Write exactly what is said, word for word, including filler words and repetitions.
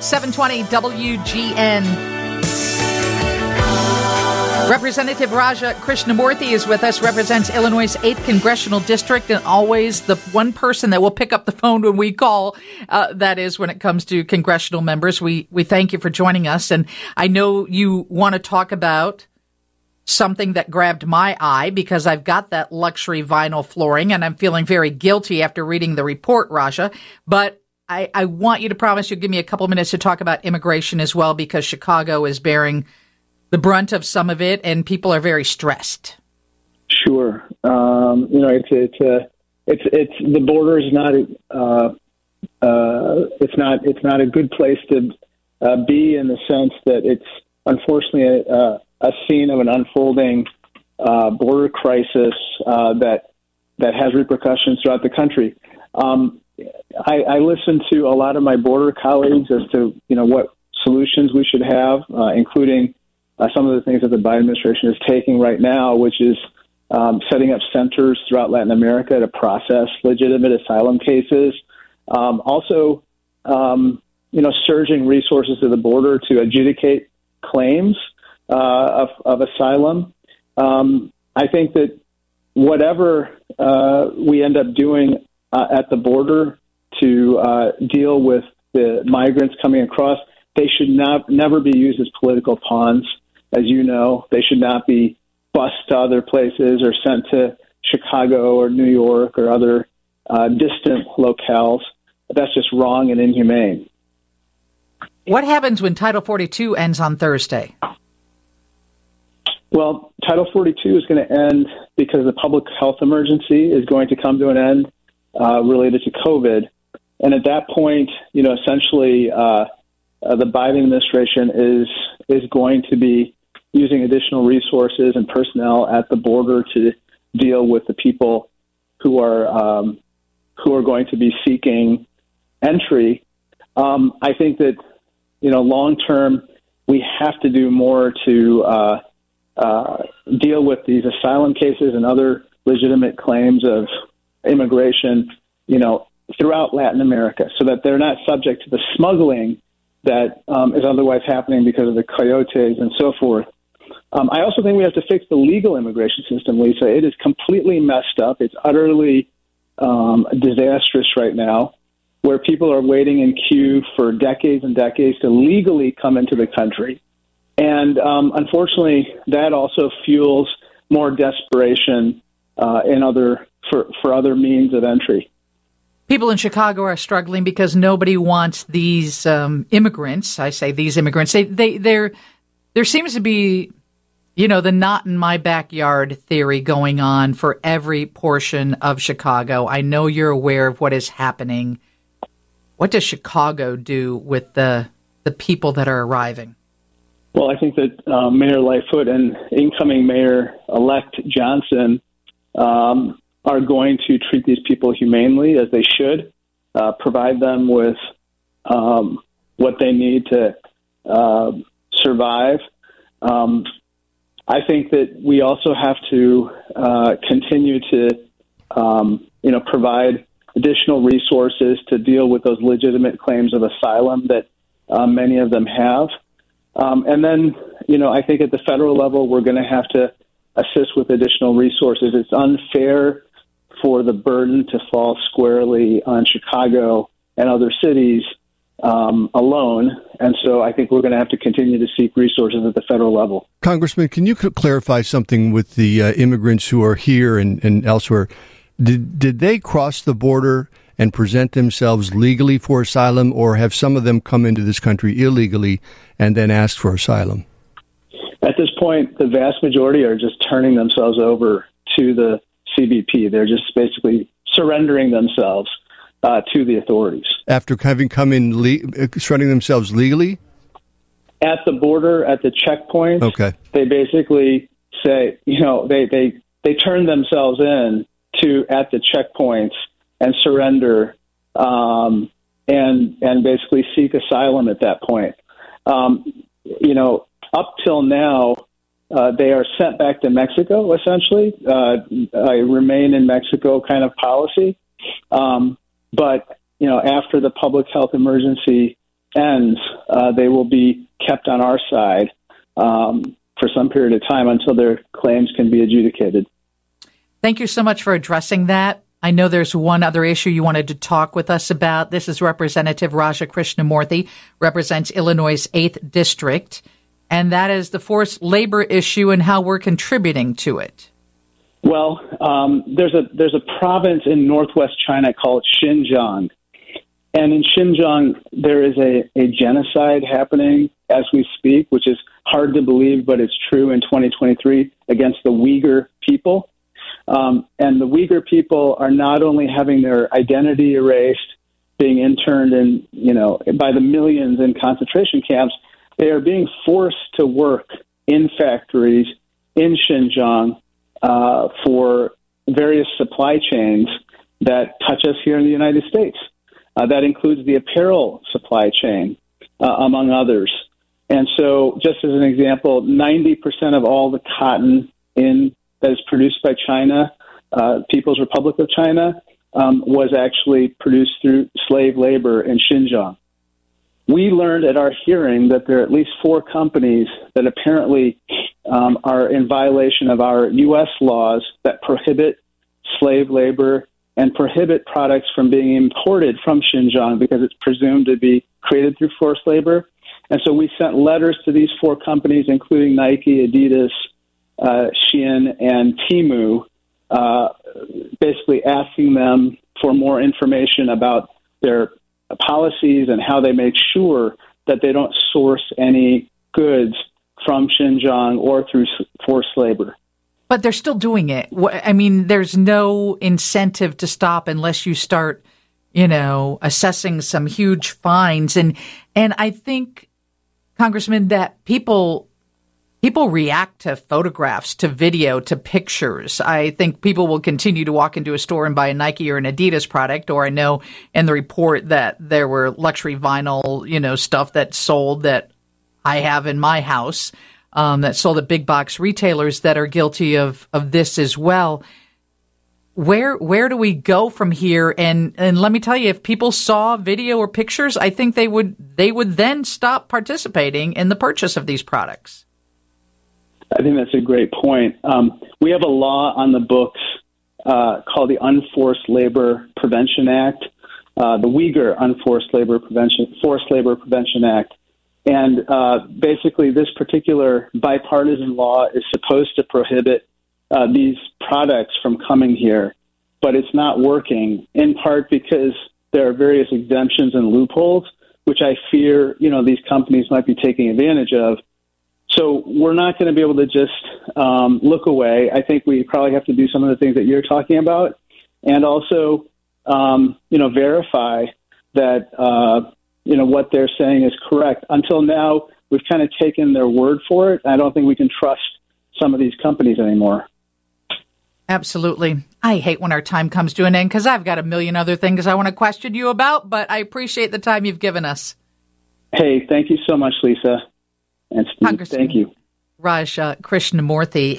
seven twenty W G N. Representative Raja Krishnamoorthi is with us, represents Illinois' eighth Congressional District, and always the one person that will pick up the phone when we call. Uh, that is when it comes to congressional members. We, we thank you for joining us. And I know you want to talk about something that grabbed my eye because I've got that luxury vinyl flooring and I'm feeling very guilty after reading the report, Raja. But I, I want you to promise you'll give me a couple minutes to talk about immigration as well, because Chicago is bearing the brunt of some of it and people are very stressed. Sure. Um, you know, it's, it's, uh, it's, it's, the border is not, uh, uh, it's not, it's not a good place to uh, be, in the sense that it's unfortunately a, uh, a scene of an unfolding uh, border crisis uh, that that has repercussions throughout the country. Um, I, I listen to a lot of my border colleagues as to you know what solutions we should have, uh, including uh, some of the things that the Biden administration is taking right now, which is um, setting up centers throughout Latin America to process legitimate asylum cases. Um, also, um, you know, surging resources to the border to adjudicate claims Uh, of, of asylum. Um, I think that whatever uh, we end up doing uh, at the border to uh, deal with the migrants coming across, they should not never be used as political pawns. As you know, they should not be bused to other places or sent to Chicago or New York or other uh, distant locales. That's just wrong and inhumane. What happens when Title forty-two ends on Thursday? Well, Title forty-two is going to end because the public health emergency is going to come to an end uh, related to COVID. And at that point, you know, essentially uh, uh, the Biden administration is is going to be using additional resources and personnel at the border to deal with the people who are um, who are going to be seeking entry. Um, I think that, you know, long term, we have to do more to uh Uh, deal with these asylum cases and other legitimate claims of immigration, you know, throughout Latin America, so that they're not subject to the smuggling that um, is otherwise happening because of the coyotes and so forth. Um, I also think we have to fix the legal immigration system, Lisa. It is completely messed up. It's utterly um, disastrous right now, where people are waiting in queue for decades and decades to legally come into the country. And um, unfortunately, that also fuels more desperation uh, in other for, for other means of entry. People in Chicago are struggling because nobody wants these um, immigrants. I say these immigrants. They they there there seems to be, you know, the not in my backyard theory going on for every portion of Chicago. I know you're aware of what is happening. What does Chicago do with the the people that are arriving? Well, I think that uh, Mayor Lightfoot and incoming Mayor-elect Johnson um, are going to treat these people humanely, as they should, uh, provide them with um, what they need to uh, survive. Um, I think that we also have to uh, continue to, um, you know, provide additional resources to deal with those legitimate claims of asylum that uh, many of them have. Um, and then, you know, I think at the federal level, we're going to have to assist with additional resources. It's unfair for the burden to fall squarely on Chicago and other cities um, alone. And so I think we're going to have to continue to seek resources at the federal level. Congressman, can you clarify something with the uh, immigrants who are here and, and elsewhere? Did, did they cross the border and present themselves legally for asylum, or have some of them come into this country illegally and then ask for asylum? At this point, the vast majority are just turning themselves over to the C B P. They're just basically surrendering themselves uh, to the authorities. After having come in, le- surrendering themselves legally? At the border, at the checkpoint, okay. They basically say, you know, they, they, they turn themselves in to at the checkpoints and surrender um, and and basically seek asylum at that point. Um, you know, up till now, uh, they are sent back to Mexico, essentially, uh, a remain in Mexico kind of policy. Um, but, you know, after the public health emergency ends, uh, they will be kept on our side um, for some period of time until their claims can be adjudicated. Thank you so much for addressing that. I know there's one other issue you wanted to talk with us about. This is Representative Raja Krishnamoorthi, represents Illinois' eighth District, and that is the forced labor issue and how we're contributing to it. Well, um, there's a there's a province in northwest China called Xinjiang, and in Xinjiang there is a, a genocide happening as we speak, which is hard to believe, but it's true in twenty twenty-three against the Uyghur people. Um, and the Uyghur people are not only having their identity erased, being interned in, you know, by the millions in concentration camps, they are being forced to work in factories in Xinjiang uh, for various supply chains that touch us here in the United States. Uh, that includes the apparel supply chain, uh, among others. And so, just as an example, ninety percent of all the cotton in that is produced by China, uh, People's Republic of China, um, was actually produced through slave labor in Xinjiang. We learned at our hearing that there are at least four companies that apparently um, are in violation of our U S laws that prohibit slave labor and prohibit products from being imported from Xinjiang because it's presumed to be created through forced labor. And so we sent letters to these four companies, including Nike, Adidas, Uh, Shein and Temu, uh, basically asking them for more information about their policies and how they make sure that they don't source any goods from Xinjiang or through forced labor. But they're still doing it. I mean, there's no incentive to stop unless you start, you know, assessing some huge fines. And, and I think, Congressman, that people... People react to photographs, to video, to pictures. I think people will continue to walk into a store and buy a Nike or an Adidas product. Or I know in the report that there were luxury vinyl, you know, stuff that sold that I have in my house, um, that sold at big box retailers that are guilty of, of this as well. Where where do we go from here? And and let me tell you, if people saw video or pictures, I think they would they would then stop participating in the purchase of these products. I think that's a great point. Um, we have a law on the books uh, called the Unforced Labor Prevention Act, uh, the Uyghur Unforced Labor Prevention, Forced Labor Prevention Act. And uh, basically this particular bipartisan law is supposed to prohibit uh, these products from coming here, but it's not working in part because there are various exemptions and loopholes, which I fear, you know, these companies might be taking advantage of. So we're not going to be able to just um, look away. I think we probably have to do some of the things that you're talking about and also, um, you know, verify that, uh, you know, what they're saying is correct. Until now, we've kind of taken their word for it. I don't think we can trust some of these companies anymore. Absolutely. I hate when our time comes to an end because I've got a million other things I want to question you about, but I appreciate the time you've given us. Hey, thank you so much, Lisa. And Steve, thank you. Raja Krishnamoorthi.